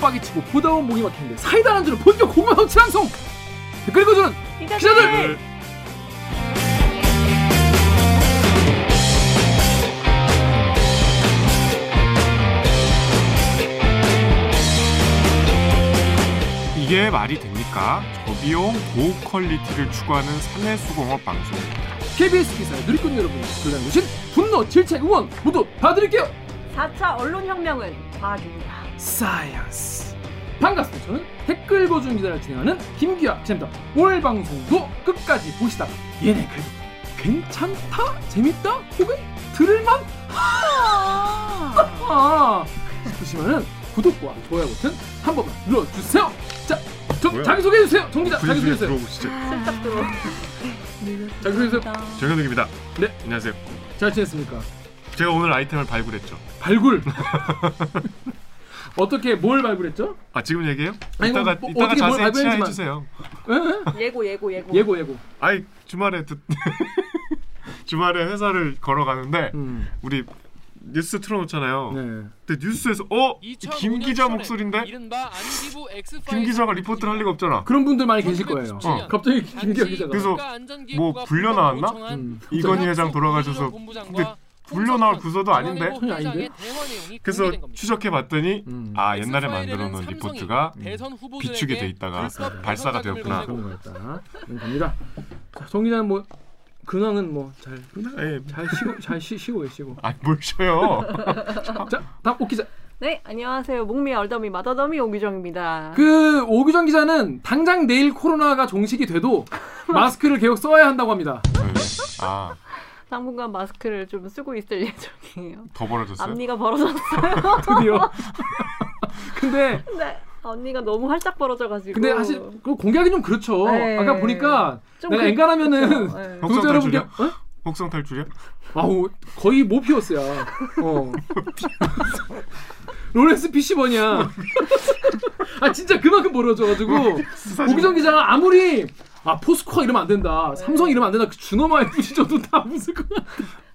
빠개치고 보다 온 목이 막히는데 사이다 안주로 본격 공감 없이 방송 댓글 읽어주는 기자들. 이게 말이 됩니까? 저비용 고퀄리티를 추구하는 사내수공업 방송입니다. KBS 기사의 누리꾼 여러분이 불러주신 분노, 질책, 응원 모두 봐드릴게요. 4차 언론혁명은 과학입니다. 사이언스. 반갑습니다. 저는 댓글 읽어주는 기자를 진행하는 김기화 기자입니다. 오늘 방송도 끝까지 보시다가 얘네 그래도 괜찮다? 재밌다? 혹은 들을만? 하아 싶으시면은 구독과 좋아요 버튼 한 번만 눌러주세요. 자, 자기소개해주세요. 정 기자 자기소개해주세요. 자기소개해주세요. 정연욱입니다. 네, 안녕하세요. 잘 지냈습니까? 제가 오늘 아이템을 발굴했죠. 발굴? 어떻게 뭘 발굴했죠? 아, 지금 얘기해요? 아니, 이따가 뭐, 이따가 자세히 취해주세요. 예고. 아이, 주말에 주말에 회사를 걸어가는데 우리 뉴스 틀어놓잖아요. 네. 근데 뉴스에서 김 기자 목소리인데? 김 기자가 리포트를 할 리가 없잖아. 그런 분들 많이 계실 거예요. 갑자기 김 기자가. 그래서 뭐 불려 나왔나? 이건희 회장 돌아가셔서. 근데 불려 나올 구조도 아닌데? 그래서 추적해봤더니 아, 옛날에 만들어놓은 리포트가 비축이 돼 있다가 발사가 되었구나. 갑니다. 정 기자는 뭐 근황은 뭐 잘 쉬고 계시고. 아, 뭘 쉬어요? 자, 다음 옥 기자. 네, 안녕하세요. 목미 얼더미 마더더미 옥유정입니다. 그 옥유정 기자는 당장 내일 코로나가 종식이 돼도 마스크를 계속 써야 한다고 합니다. 아. 당분간 마스크를 좀 쓰고 있을 예정이에요. 더 벌어졌어요? 앞니가 벌어졌어요. 드디어. 근데 언니가 너무 활짝 벌어져가지고. 근데 사실 공개하기 좀 그렇죠. 에이, 아까 보니까 내가 엔간하면은 독자 여러분께 혹성 탈출이야? 아우, 거의 모피어스야. 로렌스 피시번이야. 아, 진짜 그만큼 벌어져가지고 옥유정 기자가 아무리 포스코가 이러면 안 된다, 삼성 이러면 안 된다, 그 준엄아에 부딪혀도 다 웃을 것 같아.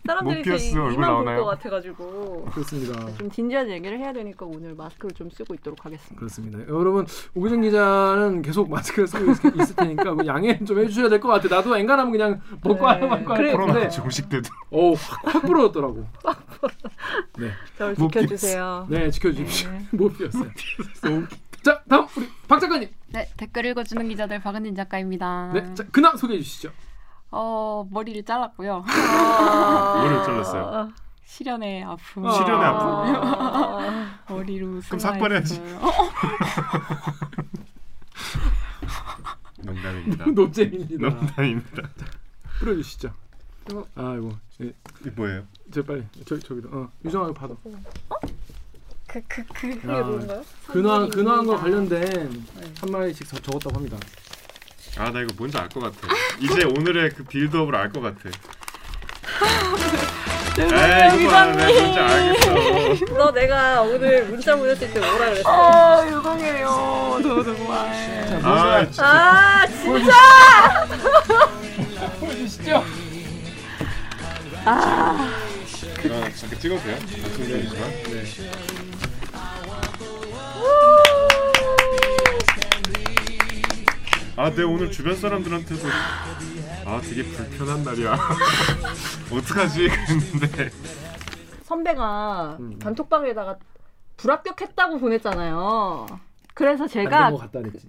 사람들이 이만 볼 것 같아가지고. 그렇습니다. 좀 진지한 얘기를 해야 되니까 오늘 마스크를 좀 쓰고 있도록 하겠습니다. 그렇습니다. 여러분, 옥유정 기자는 계속 마스크를 쓰고 있을 테니까 양해 좀 해주셔야 될 것 같아. 나도 엔간하면 그냥 벗고 하는 거 같고. 코로나 종식 때도 확 부러졌더라고. 네, 저를 지켜주세요. 네, 지켜주십시오. 못 피었어요. 자, 다음 우리 박 작가님. 네, 댓글 읽어주는 기자들 박은진 작가입니다. 네, 자, 근황 소개해 주시죠. 머리를 잘랐고요. 머리를 잘랐어요. 시련의 아픔. 시련의 아픔. 머리로. 그럼 삭발해야지. 농담입니다. 농담입니다. 풀어주시죠. 아이고, 이 뭐예요? 저 빨리 저기다. 유정하고 받아. 그게 뭔가요? 근황과 관련된 한 마디씩 적었다고 합니다. 아, 나 이거 뭔지 알 것 같아. 이제 오늘의 그 빌드업을 알 것 같아. 에이, 유광님. 뭔지 알겠어. 너 내가 오늘 문자 보냈을 때 뭐라 그랬어? 아, 유광이에요. 너 정말. 자, 진짜. 보여주시죠. 잠깐 찍어도 돼요? 네. 아, 내 오늘 주변 사람들한테도 되게 불편한 날이야. 어떡하지? 그랬는데 선배가 단톡방에다가 불합격했다고 보냈잖아요. 그래서 제가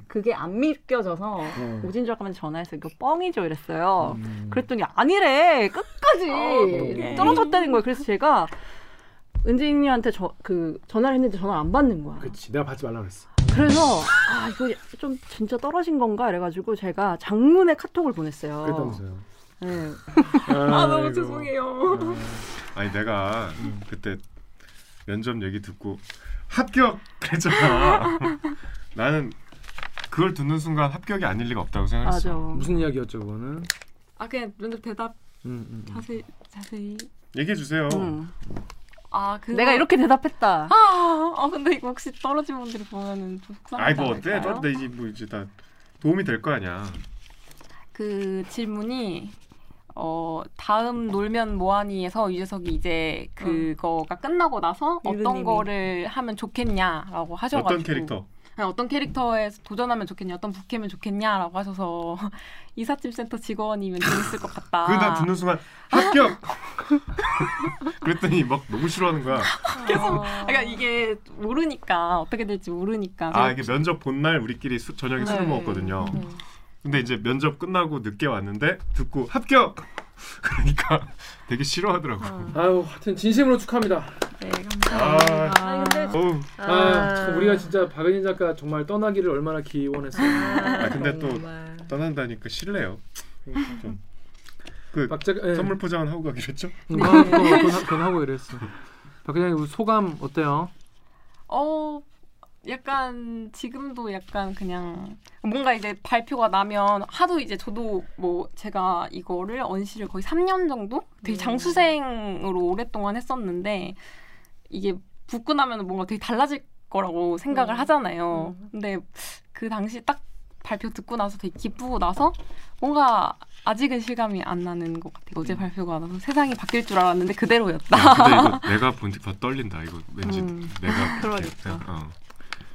그게 안 믿겨져서 오진주 작가한테 전화해서 이거 뻥이죠 이랬어요. 그랬더니 아니래, 끝까지 떨어졌다는 거예요. 그래서 제가 은진이한테 전화를 했는데 전화를 안 받는 거야. 그렇지, 내가 받지 말라 그랬어. 그래서 아, 이거 좀 진짜 떨어진 건가 이래가지고 제가 장문에 카톡을 보냈어요. 그랬다면서요? 네. 아, 너무 죄송해요. 아니, 내가 그때 면접 얘기 듣고 합격 그랬잖아. 나는 그걸 듣는 순간 합격이 아닐 리가 없다고 생각했어. 맞아. 무슨 이야기였죠 그거는? 아, 그냥 면접 대답 자세히 얘기해 주세요. 아, 내가 이렇게 대답했다. 근데 이거 혹시 떨어진 분들이 보면은 좀 속상하지 않을까요? 아이고, 어때? 떨어지지 뭐 이제 다 도움이 될 거 아니야. 그 질문이 다음 놀면 뭐하니에서 유재석이 이제 그거가 끝나고 나서 어떤 거를 하면 좋겠냐라고 하셔가지고 어떤 캐릭터? 아니, 어떤 캐릭터에 도전하면 좋겠냐, 어떤 부캐면 좋겠냐라고 하셔서 이삿짐 센터 직원이면 재밌을 것 같다. 그러다 듣는 순간 합격! 그랬더니 막 너무 싫어하는 거야. 계속 그러니까 이게 모르니까 어떻게 될지 모르니까. 아 이게 면접 본날 우리끼리 저녁에 네. 술을 먹었거든요. 근데 이제 면접 끝나고 늦게 왔는데 듣고 합격! 그러니까 되게 싫어하더라고요. 아유, 하여튼 진심으로 축하합니다. 네, 감사합니다. 우리가 진짜 박은진 작가 정말 떠나기를 얼마나 기원했어요. 근데 또 떠난다니까 싫네요. 선물 포장은 하고 가기로 했죠? 그건 하고 이랬어. 박은진 소감 어때요? 약간 지금도 약간 그냥 뭔가 이제 발표가 나면 하도 이제 저도 뭐 제가 이거를 언시를 거의 3년 정도 되게 장수생으로 오랫동안 했었는데 이게 붙고 나면 뭔가 되게 달라질 거라고 생각을 하잖아요. 근데 그 당시 딱 발표 듣고 나서 되게 기쁘고 나서 뭔가 아직은 실감이 안 나는 것 같아요. 어제 발표가 나서 세상이 바뀔 줄 알았는데 그대로였다. 근데 이거 내가 보니까 더 떨린다. 이거 왠지 내가 그러니까.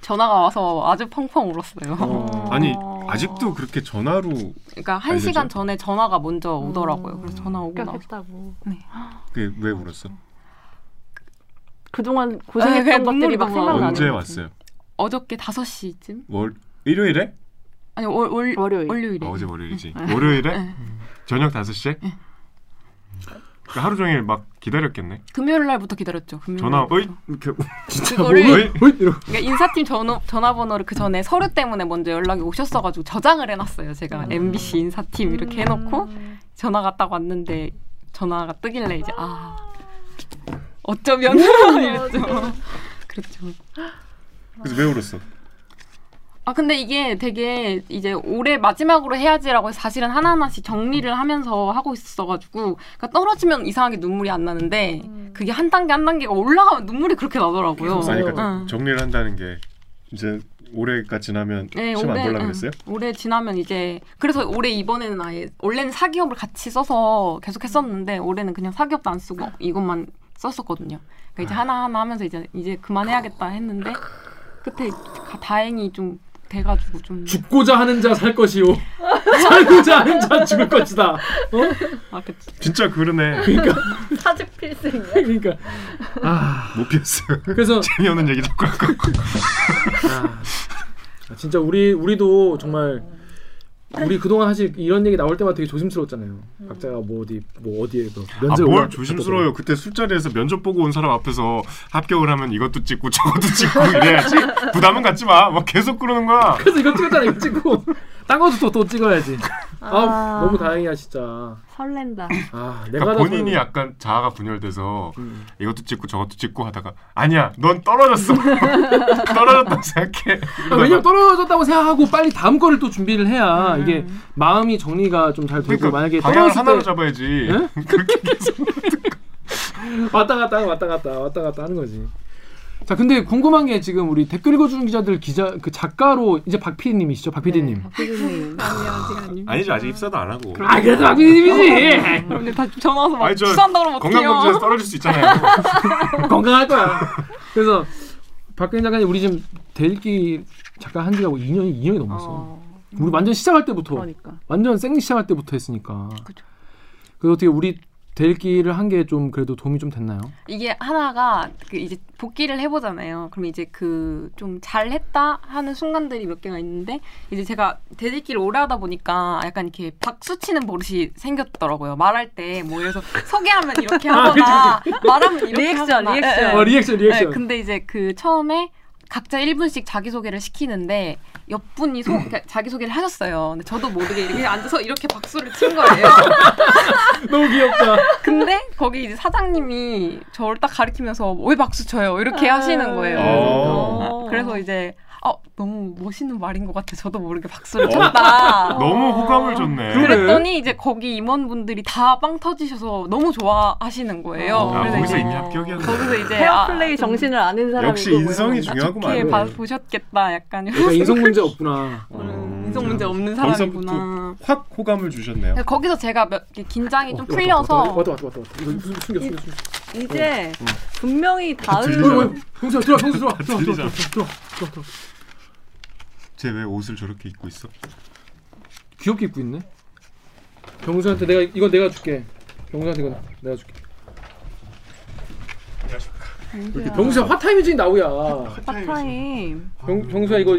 전화가 와서 아주 펑펑 울었어요. 아니 아직도 그렇게 전화로 그러니까 1시간 전에 전화가 먼저 오더라고요. 그래서 전화 오고 나서 네. 그게 왜 울었어? 그동안 고생했던 것들이 막 생각나는 언제 왔어요? 어저께 5시쯤? 일요일에? 아니 월요일에 어제 월요일이지. 월요일에? 저녁 5시에? 그러니까 하루 종일 막 기다렸겠네. 금요일 날부터 기다렸죠. 전화 어이 이렇게 진짜 어이 그러니까 인사팀 전화번호를 그 전에 서류 때문에 먼저 연락이 오셨어가지고 저장을 해놨어요. 제가 MBC 인사팀 이렇게 해놓고 전화가 딱 왔는데 전화가 뜨길래 이제 어쩌면 이랬죠. 그랬죠. 그래서 왜 울었어? 근데 이게 되게 이제 올해 마지막으로 해야지라고 해서 사실은 하나하나씩 정리를 하면서 하고 있어가지고 그러니까 떨어지면 이상하게 눈물이 안 나는데 그게 한 단계 한 단계가 올라가면 눈물이 그렇게 나더라고요. 그러니까 정리를 한다는 게 이제 올해가 지나면 시험 안 보려고 그랬어요? 올해 지나면 이제 그래서 올해 이번에는 아예 원래는 사기업을 같이 써서 계속 했었는데 올해는 그냥 사기업도 안 쓰고 이것만 썼었거든요. 그러니까 이제 하나하나 하면서 이제 그만해야겠다 했는데 끝에 다행히 좀 돼가지고 좀 죽고자 하는 자 살 것이오 살고자 하는 자 죽을 것이다. 그치. 진짜 그러네. 그러니까 사직 필승이야. 그러니까 못 피웠어요. 그래서 재미없는 얘기 듣고 진짜 우리도 정말 우리 그동안 사실 이런 얘기 나올 때마다 되게 조심스러웠잖아요. 각자가 어디에 뭘 조심스러워요. 그때 술자리에서 면접 보고 온 사람 앞에서 합격을 하면 이것도 찍고 저것도 찍고 이래야지 부담은 갖지 마. 막 계속 그러는 거야. 그래서 이거 찍었잖아. 이거 찍고 딴 것도 또 찍어야지. 너무 다행이야 진짜. 설렌다. 그러니까 본인이 약간 자아가 분열돼서 이것도 찍고 저것도 찍고 하다가 아니야 넌 떨어졌어. 떨어졌다고 생각해. 왜냐면 떨어졌다고 생각하고 빨리 다음 거를 또 준비를 해야 이게 마음이 정리가 좀 잘 되고 만약에 떨어졌을 때 하나로 잡아야지. 그렇게 계속 왔다 갔다 하는 거지. 자 근데 궁금한 게 지금 우리 댓글 읽어주는 기자들 작가로 이제 박 PD님이시죠? 박 PD님. 네, 박 PD님. 아니죠 아직 입사도 안 하고. 그래도 박 PD님이지. 근데 다 전화 와서 막 수산다 그러면 어떡해요. 건강검진에서 떨어질 수 있잖아요. 건강할 거야. 그래서 박 PD님 작가님 우리 지금 대읽기 작가 한 지가 2년이 넘었어. 우리 완전 시작할 때부터. 그러니까. 완전 생 시작할 때부터 했으니까. 그렇죠. 그래서 어떻게 우리 대읽기를 한 게 좀 그래도 도움이 좀 됐나요? 이게 하나가 이제 복기를 해보잖아요. 그럼 이제 좀 잘했다 하는 순간들이 몇 개가 있는데 이제 제가 대읽기를 오래 하다 보니까 약간 이렇게 박수치는 버릇이 생겼더라고요. 말할 때 그래서 소개하면 이렇게 하거나 말하면 이렇게 하거나 리액션. 네, 근데 이제 처음에 각자 1분씩 자기소개를 시키는데 옆분이 자기소개를 하셨어요. 근데 저도 모르게 이렇게 앉아서 이렇게 박수를 친 거예요. 너무 귀엽다. 근데 거기 이제 사장님이 저를 딱 가리키면서 왜 박수 쳐요? 이렇게 하시는 거예요. 그래서 이제 너무 멋있는 말인 것 같아. 저도 모르게 박수를 쳤다. 너무 호감을 줬네. 그랬더니 이제 거기 임원분들이 다 빵 터지셔서 너무 좋아하시는 거예요. 거기서 이미 합격이야. 거기서 이제 페어플레이 정신을 아는 사람이고 역시 인성이 중요하구만. 보셨겠다. 약간 인성 문제 없구나. 방송 문제 없는 사람이구나. 확 호감을 주셨네요. 거기서 제가 긴장이 좀 풀려서. 왔다. 이거 숨겼어. 이제 분명히 다음. 형수야 들어와. 쟤 왜 옷을 저렇게 입고 있어? 귀엽게 입고 있네. 병수한테 내가 이거 내가 줄게. 병수한테 이거 내가 줄게. 병수야 화타임이지 나우야. 화타임. 병수야 이거.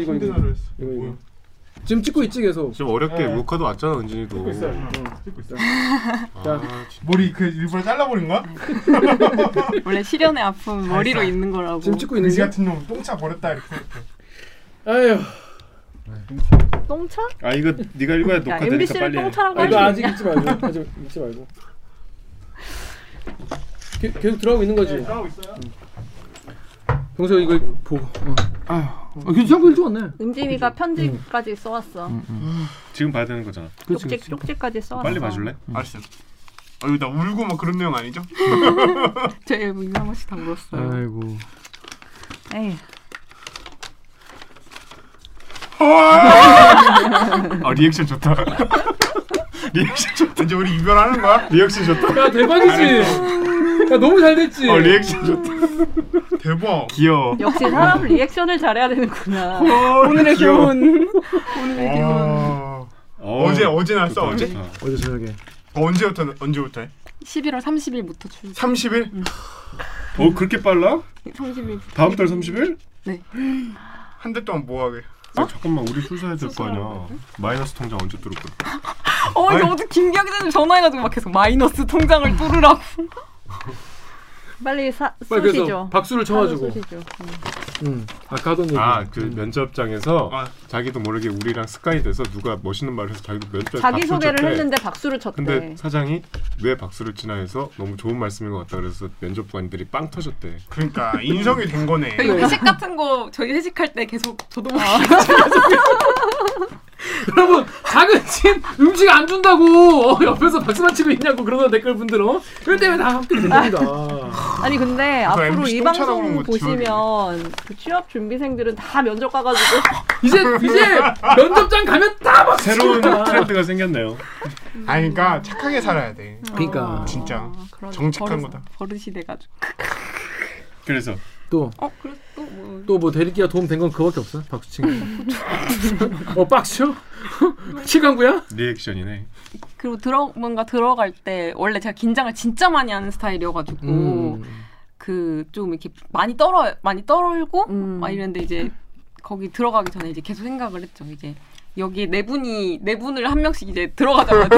지금 찍고 있지 계속. 지금 어렵게 로카도 왔잖아 은진이도. 찍고 있어. 자 머리 그 일부러 잘라버린 거야? 원래 시련의 아픔 머리로 있는 거라고. 지금 찍고 있는 지 같은 놈 똥차 버렸다 이렇게. 아유. 똥차? 아 이거 네가 읽어야 녹화되니까 빨리. MBC를 똥차라고 하지. 이거 아직 잊지 말고. 계속 들어가고 있는 거지. 들어가고 있어요. 병수야 이거 보고. 상품 좋았네. 은진이가 편지까지 써왔어. 지금 봐야 되는 거잖아. 쪽지까지 써왔어. 빨리 봐줄래? 알았어. 아유 나 울고 막 그런 내용 아니죠? 저 일부 인상 없이 다 울었어요. 아이고. 에이. 아 리액션 좋다. 리액션 좋다. 이제 우리 이별하는 거야? 리액션 좋다. 야 대박이지. 야 너무 잘 됐지. 리액션 좋다. 대박. 귀여워. 역시 사람 리액션을 잘해야 되는구나. 오늘의 교훈. 오늘의 교훈. 어제 났어 어제? 어제 저녁에. 언제부터 해? 11월 30일부터 출근. 30일? 그렇게 빨라? 30일. 다음 달 30일? 네. 한 달 동안 뭐 하게? 어? 잠깐만 우리 수사해야 될 거 아니야. 마이너스 통장 언제 뚫을 거야? 이제 어제 김기화 기자님 전화해가지고 막 계속 마이너스 통장을 뚫으라고. 빨리 쏘시죠. 박수를 쳐가지고. 아까 그 면접장에서 자기도 모르게 우리랑 스카이 돼서 누가 멋있는 말을 해서 자기도 면접 자기소개를 했는데 박수를 쳤대. 근데 사장이 왜 박수를 치나 해서 너무 좋은 말씀인 것 같다 그래서 면접관들이 빵 터졌대. 그러니까 인성이 된 거네. 회식 같은 거 저희 회식할 때 계속 저도 모르게 여러분 작은 팀 음식 안 준다고 옆에서 박수만 치고 있냐고 그러던 댓글분들은 이럴 때문에 다 함께 됩니다. 아니 근데 앞으로 이 방송 보시면 그 취업 준비생들은 다 면접 가가지고 이제 면접장 가면 다 막 새로운 트렌드가 생겼네요. 아니 그러니까 착하게 살아야 돼. 그러니까 진짜 정직한 거다. 버릇이 돼가지고. 그래서 그래서 또 뭐 대리기가 도움된 건 그거밖에 없어? 박수칭. 박수? 치강구야? 리액션이네. 그리고 들어갈 때 원래 제가 긴장을 진짜 많이 하는 스타일이어가지고 그 좀 이렇게 많이 떨고 막 이랬는데 이제 거기 들어가기 전에 이제 계속 생각을 했죠. 이제 여기 네 분을 한 명씩 이제 들어가자마자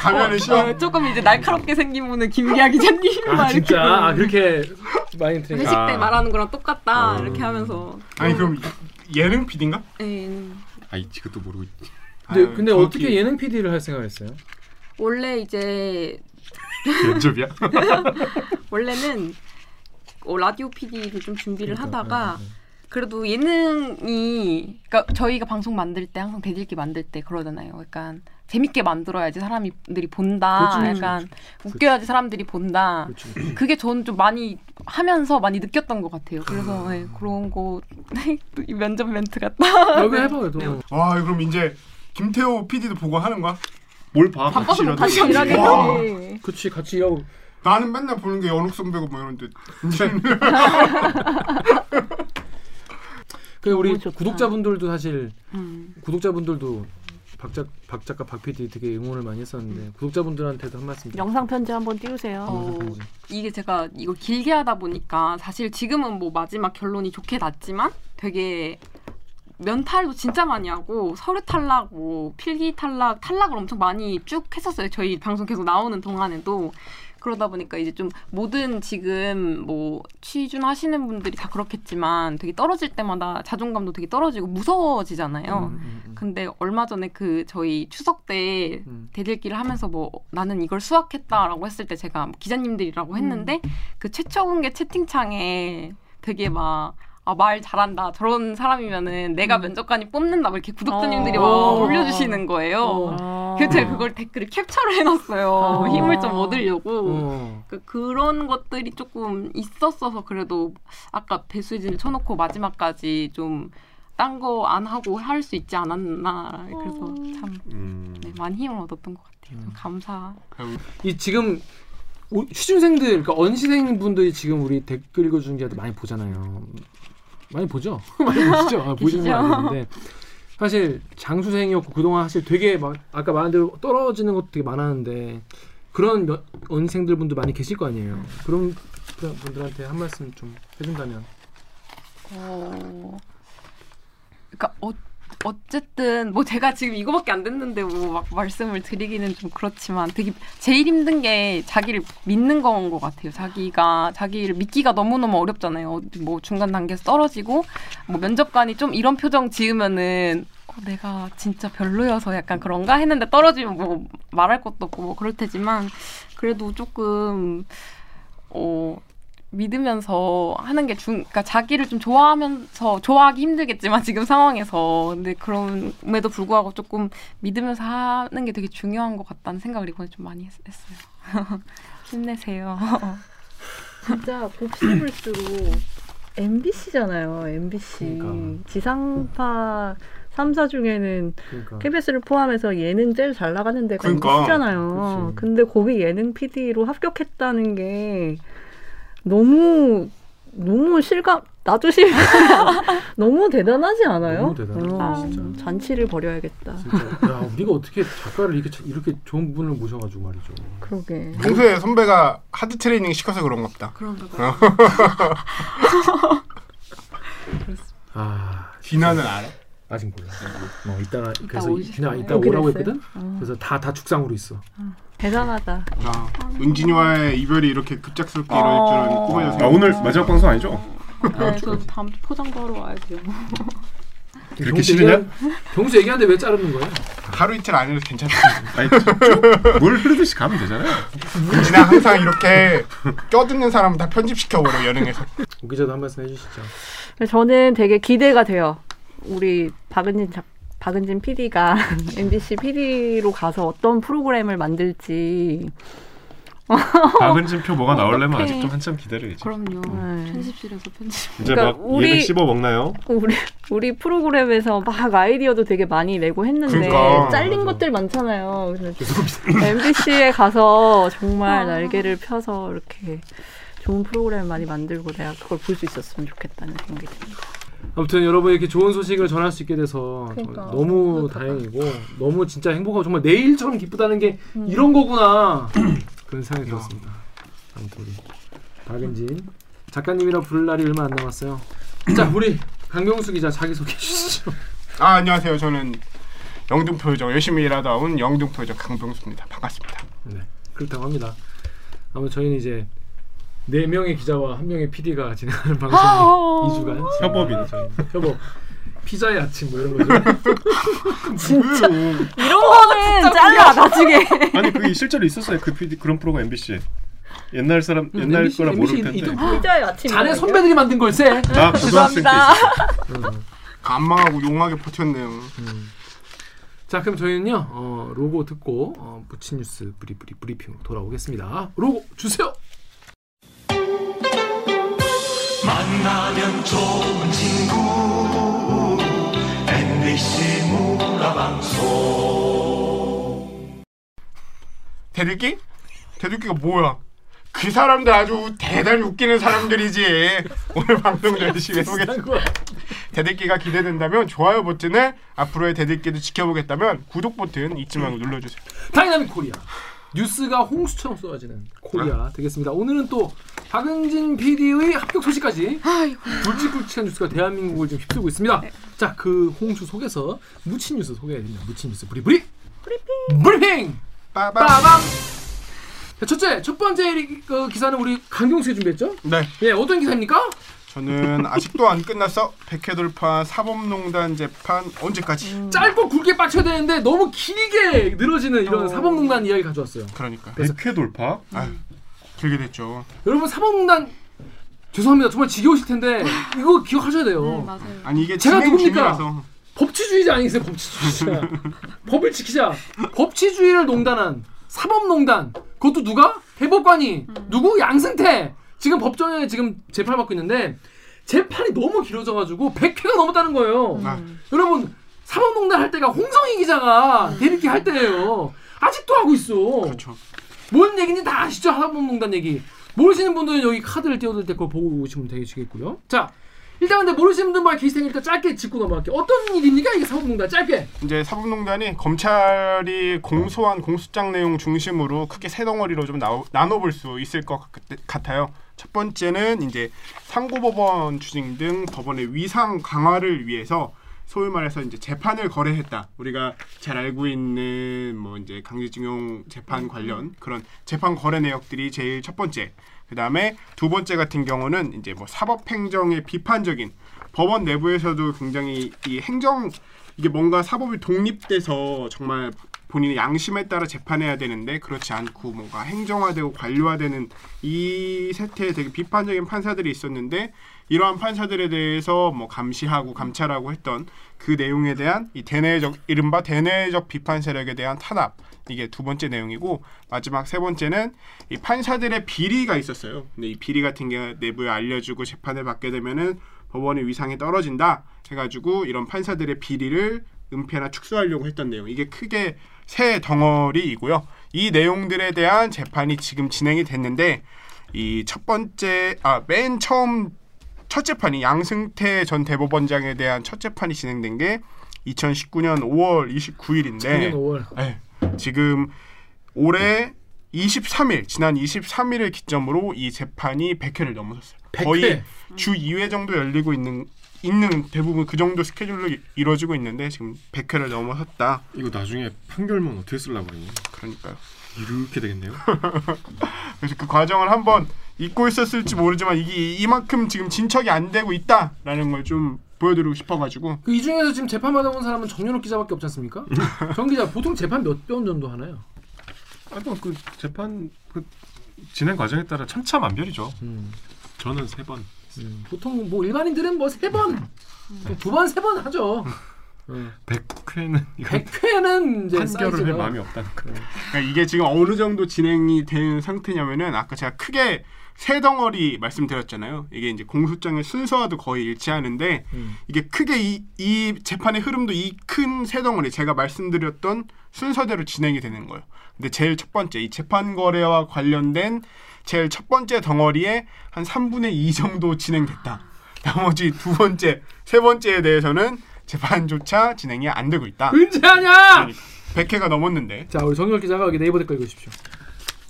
가면은 조금 이제 날카롭게 생긴 분은 김기하 기자님 막 이렇게 그렇게 많이 드니까 회식 때 말하는 거랑 똑같다 이렇게 하면서. 아니 그럼 예능 PD인가? 네. 아이 지금도 모르고 있지. 근데 어떻게 예능 PD를 할 생각했어요? 원래 이제 면접이야? 원래는 라디오 PD를 좀 준비를 하다가. 그래도 예능이 그러니까 저희가 방송 만들 때 항상 대들기 만들 때 그러잖아요. 그러니까 재밌게 만들어야지 사람들이 본다. 약간 웃겨야지 사람들이 본다. 그게 저는 좀 많이 하면서 많이 느꼈던 것 같아요. 그래서 그런 거 이 면접 멘트 같다. 여기 해봐요. 와 그럼 이제 김태호 PD도 보고 하는 거야? 뭘 봐? 같이 일하겠지. 그렇지 같이 일하고. 나는 맨날 보는 게 연옥 선배고 뭐 이런데. 그 우리 구독자분들도 사실 구독자분들도 박 작가 박 PD 되게 응원을 많이 했었는데 구독자분들한테도 한 말씀. 영상 편지 한번 띄우세요. 이게 제가 이거 길게 하다 보니까 사실 지금은 뭐 마지막 결론이 좋게 났지만 되게 면탈도 진짜 많이 하고 서류 탈락, 뭐 필기 탈락을 엄청 많이 쭉 했었어요. 저희 방송 계속 나오는 동안에도. 그러다 보니까 이제 좀 모든 지금 뭐 취준하시는 분들이 다 그렇겠지만 되게 떨어질 때마다 자존감도 되게 떨어지고 무서워지잖아요. 근데 얼마 전에 그 저희 추석 때 대들기를 하면서 뭐 나는 이걸 수학했다라고 했을 때 제가 기자님들이라고 했는데 그 최초공개 채팅창에 되게 막 말 잘한다 저런 사람이면은 내가 면접관이 뽑는다 이렇게 구독자님들이 막 올려주시는 거예요. 그래서 제가 그걸 댓글을 캡처를 해놨어요. 힘을 좀 얻으려고. 그런 것들이 조금 있었어서 그래도 아까 배수진을 쳐놓고 마지막까지 좀 딴 거 안 하고 할 수 있지 않았나. 그래서 참 네, 많이 힘을 얻었던 것 같아요. 감사. 이 지금 취준생들, 그러니까 언시생 분들이 지금 우리 댓글 읽어주는 게 많이 보잖아요. 많이 보죠? 많이 보시죠? 아, 보시는 건 아닌데 사실 장수생이었고 그동안 사실 되게 막 아까 말한 대로 떨어지는 것도 되게 많았는데 그런 언생들 분들 많이 계실 거 아니에요. 그런 분들한테 한 말씀 좀 해준다면. 그러니까 어쨌든 뭐 제가 지금 이거밖에 안 됐는데 뭐 막 말씀을 드리기는 좀 그렇지만 되게 제일 힘든 게 자기를 믿는 건 것 같아요. 자기를 믿기가 너무너무 어렵잖아요. 뭐 중간 단계에서 떨어지고 뭐 면접관이 좀 이런 표정 지으면은 내가 진짜 별로여서 약간 그런가 했는데 떨어지면 뭐 말할 것도 없고 뭐 그럴 테지만 그래도 조금 믿으면서 하는 게 그러니까 자기를 좀 좋아하면서 좋아하기 힘들겠지만 지금 상황에서 근데 그럼에도 불구하고 조금 믿으면서 하는 게 되게 중요한 것 같다는 생각을 이번에 좀 많이 했어요. 힘내세요. 진짜 곱씹을수록 MBC잖아요. MBC 그러니까. 지상파 3사 중에는 그러니까. KBS를 포함해서 예능 제일 잘 나가는 데가 MBC잖아요. 근데 거기 예능 PD로 합격했다는 게 너무 실감, 나도 실감. 너무 대단하지 않아요? 너무 대단하다, 진짜. 잔치를 벌여야겠다. 진짜. 야, 우리가 어떻게 작가를 이렇게 좋은 분을 모셔가지고 말이죠. 그러게. 평소에 선배가 하드 트레이닝 시켜서 그런가 보다. 그런가 봐요. 아, 진화는 알아? 아직 몰라. 이따가 그래서 이따 오라고 했거든. 그래서 다 죽상으로 있어. 대단하다. 아, 은진이와의 이별이 이렇게 급작스럽게 이럴 줄은 꿈에도 생각. 오늘 마지막 방송 아니죠? 네, 저 다음 주 포장도 하러 와야죠. 이렇게 싫으냐? 병수 얘기하는데 왜 자르는 거야? 하루 이틀 아니라도 괜찮습니다. 물 흐르듯이 가면 되잖아요. 은진아 항상 이렇게 껴드는 사람은 다 편집시켜버려 예능에서. 오 기자도 한 말씀 해주시죠. 저는 되게 기대가 돼요. 우리 박은진 PD가 MBC PD로 가서 어떤 프로그램을 만들지. 박은진 표 뭐가 나오려면 아직 좀 한참 기다려야지. 그럼요. 편집실에서 편집. 이제 그러니까 막 예능 씹어 먹나요? 우리 프로그램에서 막 아이디어도 되게 많이 내고 했는데 잘린 것들 많잖아요. MBC에 가서 정말 날개를 펴서 이렇게 좋은 프로그램 많이 만들고 내가 그걸 볼 수 있었으면 좋겠다는 생각이 듭니다. 아무튼 여러분 이렇게 좋은 소식을 전할 수 있게 돼서 너무 다행이고 너무 진짜 행복하고 정말 내일처럼 기쁘다는 게 이런 거구나 그런 생각이 들었습니다. 아무튼 우리 박은진 작가님이라 부를 날이 얼마 안 남았어요. 자 우리 강병수 기자 자기소개 해주시죠. 아 안녕하세요. 저는 영등포요정 열심히 일하다 온 영등포요정 강병수입니다. 반갑습니다. 네 그렇다고 합니다. 아무튼 저희는 이제 4명의 기자와 1명의 PD가 진행하는 방송이 2주간 협업이네. 협업. 피자의 아침 뭐 이런 거죠. 진짜 이런 거는 잘라 나중에. 아니 그게 실제로 있었어요. 그 PD 그런 프로가 MBC. 옛날 사람 옛날 MBC, 거라 모를 텐데. 피자의 아침. 자네 선배들이 만든 걸세. 나 고등학생 때. 감망하고 용하게 버텼네요. 자 그럼 저희는요 로고 듣고 부친 뉴스 브리핑 돌아오겠습니다. 로고 주세요. 만나면 좋은 친구 MBC 문화방송. 대들기? 대들기가 뭐야? 그 사람들 아주 대단히 웃기는 사람들이지. 오늘 방송 열심히 해보겠습니다. 대들기가 기대된다면 좋아요 버튼을, 앞으로의 대들기도 지켜보겠다면 구독 버튼 잊지 말고 눌러주세요. 다이나믹 코리아 뉴스가 홍수처럼 쏟아지는 코리아 되겠습니다. 오늘은 또 박은진 PD의 합격 소식까지 굵직굵직한 뉴스가 대한민국을 지금 휩쓸고 있습니다. 네. 자, 그 홍수 속에서 묻힌 뉴스 소개해드립니다. 묻힌 뉴스 브리핑! 빠밤! 첫째, 첫 번째 기사는 우리 강경수가 준비했죠? 네. 예, 어떤 기사입니까? 저는 아직도 안 끝났어. 백회 돌파 사법농단 재판 언제까지? 짧고 굵게 빠쳐야 되는데 너무 길게 늘어지는 이런 사법농단 이야기 가져왔어요. 그러니까. 100회 돌파? 아유, 길게 됐죠. 여러분 사법농단 죄송합니다. 정말 지겨우실 텐데 이거 기억하셔야 돼요. 맞아요. 아니 이게 제가 누굽니까? 법치주의자 아니겠어요? 법치주의자. 법을 지키자. 법치주의를 농단한 사법농단. 그것도 누가? 대법관이. 누구? 양승태. 지금 법정에 지금 재판받고 있는데 재판이 너무 길어져가지고 100회가 넘었다는 거예요. 여러분 사법농단 할 때가 홍성희 기자가 대립기 할 때예요. 아직도 하고 있어. 그렇죠. 뭔 얘기인지 다 아시죠? 사법농단 얘기. 모르시는 분들은 여기 카드를 띄워드릴 때 그걸 보고 오시면 되시겠고요. 자, 일단 근데 모르시는 분들만 케이스니까 짧게 짚고 넘어갈게요. 어떤 일입니까? 이게 사법농단 짧게. 이제 사법농단이 검찰이 공소한 공소장 내용 중심으로 크게 세 덩어리로 좀 나눠볼 수 있을 것 같아요. 첫 번째는 이제 상고법원 추징 등 법원의 위상 강화를 위해서 소위 말해서 이제 재판을 거래했다. 우리가 잘 알고 있는 뭐 이제 강제징용 재판 관련 그런 재판 거래 내역들이 제일 첫 번째. 그 다음에 두 번째 같은 경우는 이제 뭐 사법행정의 비판적인 법원 내부에서도 굉장히 이 행정 이게 뭔가 사법이 독립돼서 정말 본인의 양심에 따라 재판해야 되는데 그렇지 않고 뭔가 행정화되고 관료화되는 이 세태에 되게 비판적인 판사들이 있었는데 이러한 판사들에 대해서 뭐 감시하고 감찰하고 했던 그 내용에 대한 이 대내적 이른바 대내적 비판 세력에 대한 탄압 이게 두 번째 내용이고 마지막 세 번째는 이 판사들의 비리가 있었어요. 근데 이 비리 같은 게 내부에 알려주고 재판을 받게 되면은 법원의 위상이 떨어진다 해가지고 이런 판사들의 비리를 은폐나 축소하려고 했던 내용 이게 크게 세 덩어리이고요. 이 내용들에 대한 재판이 지금 진행이 됐는데 이 첫 번째 맨 처음 첫 재판이 양승태 전 대법원장에 대한 첫 재판이 진행된 게 2019년 5월 29일인데 작년 5월. 네, 지금 올해 23일 지난 23일을 기점으로 이 재판이 100회를 넘어섰어요. 100회. 거의 주 2회 정도 열리고 있는 대부분 그 정도 스케줄로 이루어지고 있는데 지금 100회를 넘어섰다. 이거 나중에 판결문 어떻게 쓰려고 그러니? 그러니까요. 이렇게 되겠네요. 그래서 그 과정을 한번 잊고 있었을지 모르지만 이게 이만큼 지금 진척이 안 되고 있다라는 걸 좀 보여드리고 싶어가지고. 그 이 중에서 지금 재판받아 본 사람은 정연욱 기자밖에 없지 않습니까? 정 기자 보통 재판 몇 번 정도 하나요? 아니 그 재판 그 진행 과정에 따라 천차만별이죠. 저는 3번. 보통 뭐 일반인들은 뭐 3번, 2번, 3번 하죠. 100회는 이제 판결을 할 마음이 없다는 거예요. 그러니까 이게 지금 어느 정도 진행이 된 상태냐면은 아까 제가 크게 세 덩어리 말씀드렸잖아요. 이게 이제 공소장의 순서와도 거의 일치하는데 이게 크게 이 재판의 흐름도 이 큰 세 덩어리 제가 말씀드렸던 순서대로 진행이 되는 거예요. 근데 제일 첫 번째 이 재판 거래와 관련된 제일 첫 번째 덩어리에 한 3분의 2 정도 진행됐다. 나머지 두 번째, 세 번째에 대해서는 재판조차 진행이 안 되고 있다. 은재하냐? 100회가 넘었는데. 자, 우리 정연욱 기자가 여기 네이버 댓글 읽으십시오.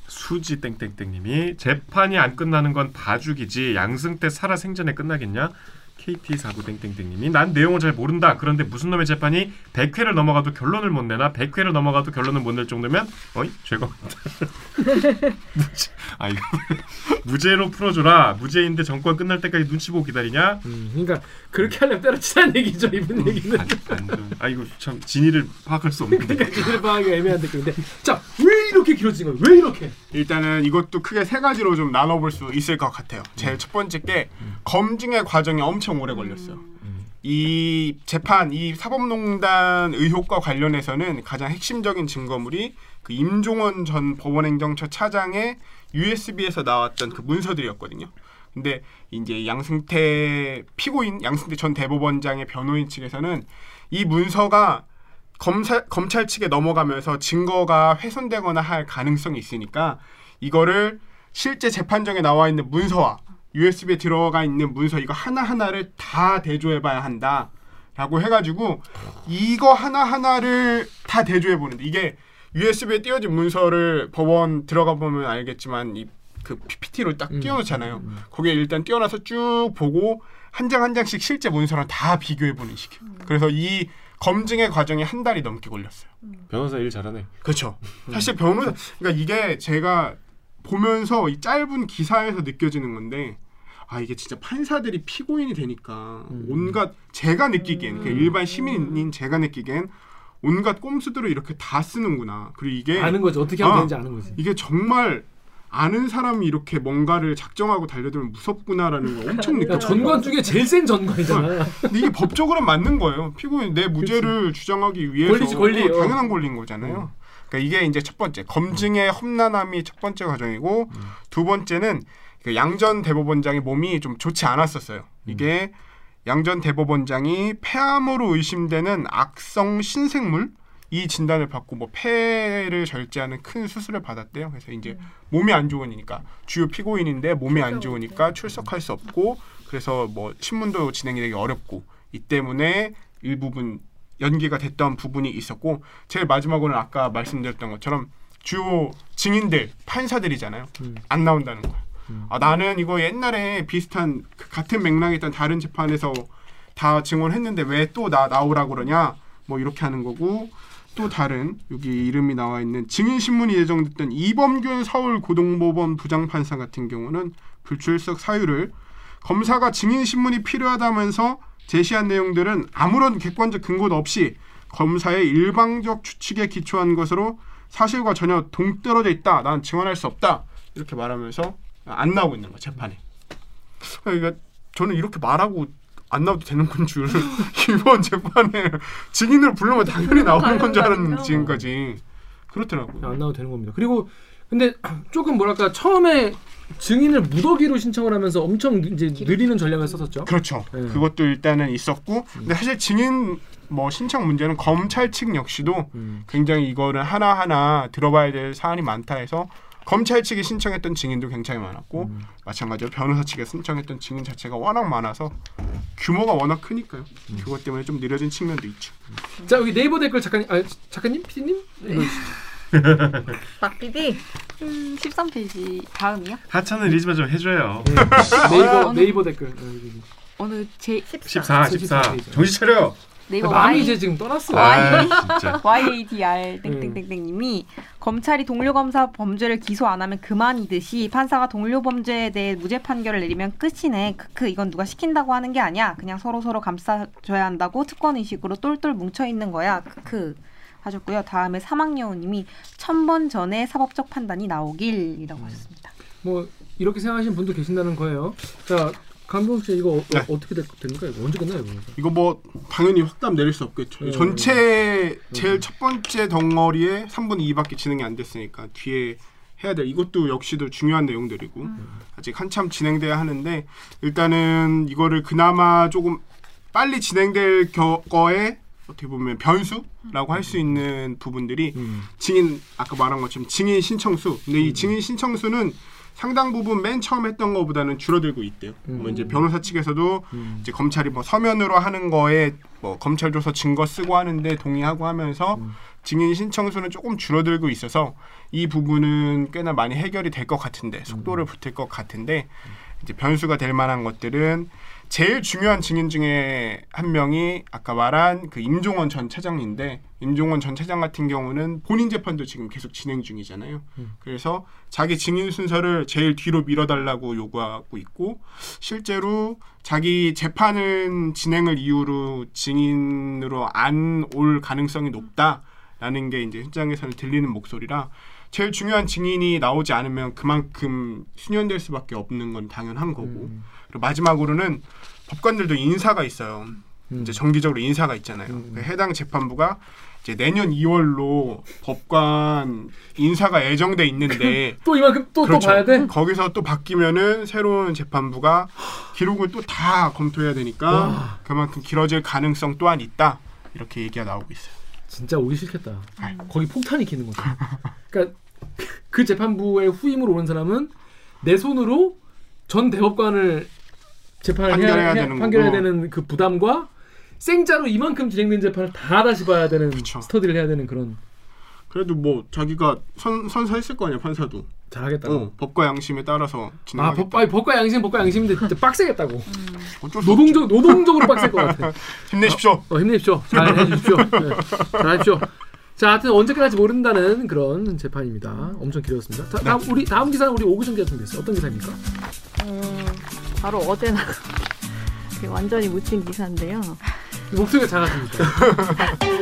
수지 땡땡땡님이 재판이 안 끝나는 건 봐주기지 양승태 살아 생전에 끝나겠냐? KT49 땡땡땡님이 난 내용을 잘 모른다. 그런데 무슨 놈의 재판이 100회를 넘어가도 결론을 못 내나? 100회를 넘어가도 결론을 못 낼 정도면 어이? 죄가 무죄로 풀어줘라. 무죄인데 정권 끝날 때까지 눈치 보고 기다리냐? 그러니까 그렇게 하려면 때려치자는 얘기죠. 이분 얘기는. 이거 참 진위를 파악할 수 없는. 그러니까 진위를 파악하기 애매한 느낌인데. 자, 왜 이렇게 길어진 거예요? 왜 이렇게? 일단은 이것도 크게 세 가지로 좀 나눠볼 수 있을 것 같아요. 제일 첫 번째 게 검증의 과정이 엄청 오래 걸렸어요. 이 재판, 이 사법농단 의혹과 관련해서는 가장 핵심적인 증거물이 그 임종원 전 법원행정처 차장의 USB에서 나왔던 그 문서들이었거든요. 근데 이제 양승태 피고인, 양승태 전 대법원장의 변호인 측에서는 이 문서가 검찰 측에 넘어가면서 증거가 훼손되거나 할 가능성이 있으니까 이거를 실제 재판정에 나와 있는 문서와 USB에 들어가 있는 문서 이거 하나하나를 다 대조해봐야 한다 라고 해가지고 이거 하나하나를 다 대조해보는데 이게 USB에 띄워진 문서를 법원 들어가 보면 알겠지만 그 PPT로 딱 띄워놓잖아요. 거기에 일단 띄워놔서 쭉 보고 한 장 한 장씩 실제 문서랑 다 비교해보는 식이에요. 그래서 이 검증의 과정이 한 달이 넘게 걸렸어요. 변호사 일 잘하네. 그렇죠. 사실 변호사 그러니까 이게 제가 보면서 이 짧은 기사에서 느껴지는 건데 이게 진짜 판사들이 피고인이 되니까 온갖 제가 느끼기엔 그러니까 일반 시민인 제가 느끼기엔 온갖 꼼수들을 이렇게 다 쓰는구나. 그리고 이게 아는 거지. 어떻게 하면 되는지 아는 거지. 이게 정말 아는 사람이 이렇게 뭔가를 작정하고 달려들면 무섭구나라는 걸 엄청 느껴요. 전관 중에 제일 센 전관이잖아. 근데 이게 법적으로는 맞는 거예요. 피고인 내 무죄를 그치. 주장하기 위해서 권리. 당연한 권리인 거잖아요. 그러니까 이게 이제 첫 번째 검증의 험난함이 첫 번째 과정이고 두 번째는 그 양전 대법원장의 몸이 좀 좋지 않았었어요. 이게 양전 대법원장이 폐암으로 의심되는 악성 신생물 이 진단을 받고 뭐 폐를 절제하는 큰 수술을 받았대요. 그래서 이제 몸이 안 좋으니까 주요 피고인인데 몸이 안 좋으니까 출석할 수 없고 그래서 뭐 신문도 진행이 되기 어렵고 이 때문에 일부분 연기가 됐던 부분이 있었고 제일 마지막으로는 아까 말씀드렸던 것처럼 주요 증인들 판사들이잖아요. 안 나온다는 거예요. 아, 나는 이거 옛날에 비슷한 같은 맥락에 있던 다른 재판에서 다 증언했는데 왜 또 나 나오라고 그러냐 뭐 이렇게 하는 거고 또 다른 여기 이름이 나와 있는 증인신문이 예정됐던 이범균 서울고등법원 부장판사 같은 경우는 불출석 사유를 검사가 증인신문이 필요하다면서 제시한 내용들은 아무런 객관적 근거도 없이 검사의 일방적 추측에 기초한 것으로 사실과 전혀 동떨어져 있다. 난 증언할 수 없다. 이렇게 말하면서 안 나오고 있는 거야. 재판에. 그러니까 저는 이렇게 말하고 안 나와도 되는 건 줄 이번 재판에 증인을 불러면 당연히 나오는 건 줄 알았는데 지금까지 그렇더라고요. 안 나와도 되는 겁니다. 그리고 근데 조금 뭐랄까 처음에 증인을 무더기로 신청을 하면서 엄청 이제 느리는 전략을 썼었죠. 그렇죠. 네. 그것도 일단은 있었고 근데 사실 증인 뭐 신청 문제는 검찰 측 역시도 굉장히 이거를 하나하나 들어봐야 될 사안이 많다 해서 검찰 측이 신청했던 증인도 굉장히 많았고 마찬가지로 변호사 측에 신청했던 증인 자체가 워낙 많아서 규모가 워낙 크니까요. 그것 때문에 좀 느려진 측면도 있죠. 자 여기 네이버 댓글 작가님? PD님? 네. 박 PD 13페이지 다음이요? 하찮은 리즈만 좀 해줘요. 네. 네이버 댓글 오늘 제 14 정신 차려. 네이버 마음이 이제 지금 떠났어. YADR 땡땡땡땡님이 검찰이 동료 검사 범죄를 기소 안 하면 그만이듯이 판사가 동료 범죄에 대해 무죄 판결을 내리면 끝이네. 크크 이건 누가 시킨다고 하는 게 아니야. 그냥 서로 감싸줘야 한다고 특권 의식으로 똘똘 뭉쳐 있는 거야. 크크 하셨고요. 다음에 사막여우님이 1000번 전에 사법적 판단이 나오길이라고 하셨습니다. 뭐 이렇게 생각하시는 분도 계신다는 거예요. 자. 강병수 씨 이거 네. 어떻게 됩니까? 이거 언제 끝나요? 이거 뭐 당연히 확답 내릴 수 없겠죠. 네, 전체 네. 제일 첫 번째 덩어리에 3분 2밖에 진행이 안 됐으니까 뒤에 해야 될 이것도 역시도 중요한 내용들이고 아직 한참 진행돼야 하는데 일단은 이거를 그나마 조금 빨리 진행될 거에 어떻게 보면 변수라고 할 수 있는 부분들이 증인 아까 말한 것처럼 증인 신청수 근데 이 증인 신청수는 상당 부분 맨 처음 했던 것보다는 줄어들고 있대요. 뭐 이제 변호사 측에서도 이제 검찰이 뭐 서면으로 하는 거에 뭐 검찰 조서 증거 쓰고 하는데 동의하고 하면서 증인 신청수는 조금 줄어들고 있어서 이 부분은 꽤나 많이 해결이 될 것 같은데 속도를 붙일 것 같은데 이제 변수가 될 만한 것들은 제일 중요한 증인 중에 한 명이 아까 말한 그 임종원 전 차장인데 임종원 전 차장 같은 경우는 본인 재판도 지금 계속 진행 중이잖아요. 그래서 자기 증인 순서를 제일 뒤로 밀어달라고 요구하고 있고 실제로 자기 재판은 진행을 이유로 증인으로 안 올 가능성이 높다라는 게 이제 현장에서는 들리는 목소리라 제일 중요한 증인이 나오지 않으면 그만큼 수년될 수밖에 없는 건 당연한 거고 그리고 마지막으로는 법관들도 인사가 있어요. 이제 정기적으로 인사가 있잖아요. 해당 재판부가 이제 내년 2월로 법관 인사가 예정돼 있는데 또 이만큼 또 봐야 돼? 거기서 또 바뀌면은 새로운 재판부가 기록을 또 다 검토해야 되니까 와. 그만큼 길어질 가능성 또한 있다. 이렇게 얘기가 나오고 있어요. 진짜 오기 싫겠다. 거기 폭탄이 켜는 거죠. 그러니까 그 재판부의 후임으로 오는 사람은 내 손으로 전 대법관을 재판을 판결해야 되는 그 부담과 생짜로 이만큼 진행된 재판을 다 다시 봐야 되는 그쵸. 스터디를 해야 되는 그런. 그래도 뭐 자기가 선사했을 거 아니야 판사도. 잘하겠다고. 법과 양심에 따라서 진행하겠다. 법과 양심인데 진짜 빡세겠다고. 노동적으로 빡셀 것 같아. 힘내십시오. 힘내십시오. 잘 해주십시오. 네. 잘하십시오. 자, 하여튼 언제 끝날지 모른다는 그런 재판입니다. 엄청 길었습니다. 네. 다음 기사는 우리 오구정 기자 준비했어요. 어떤 기사입니까? 바로 어제 나온 완전히 묻힌 기사인데요. 목소리가 작아집니다.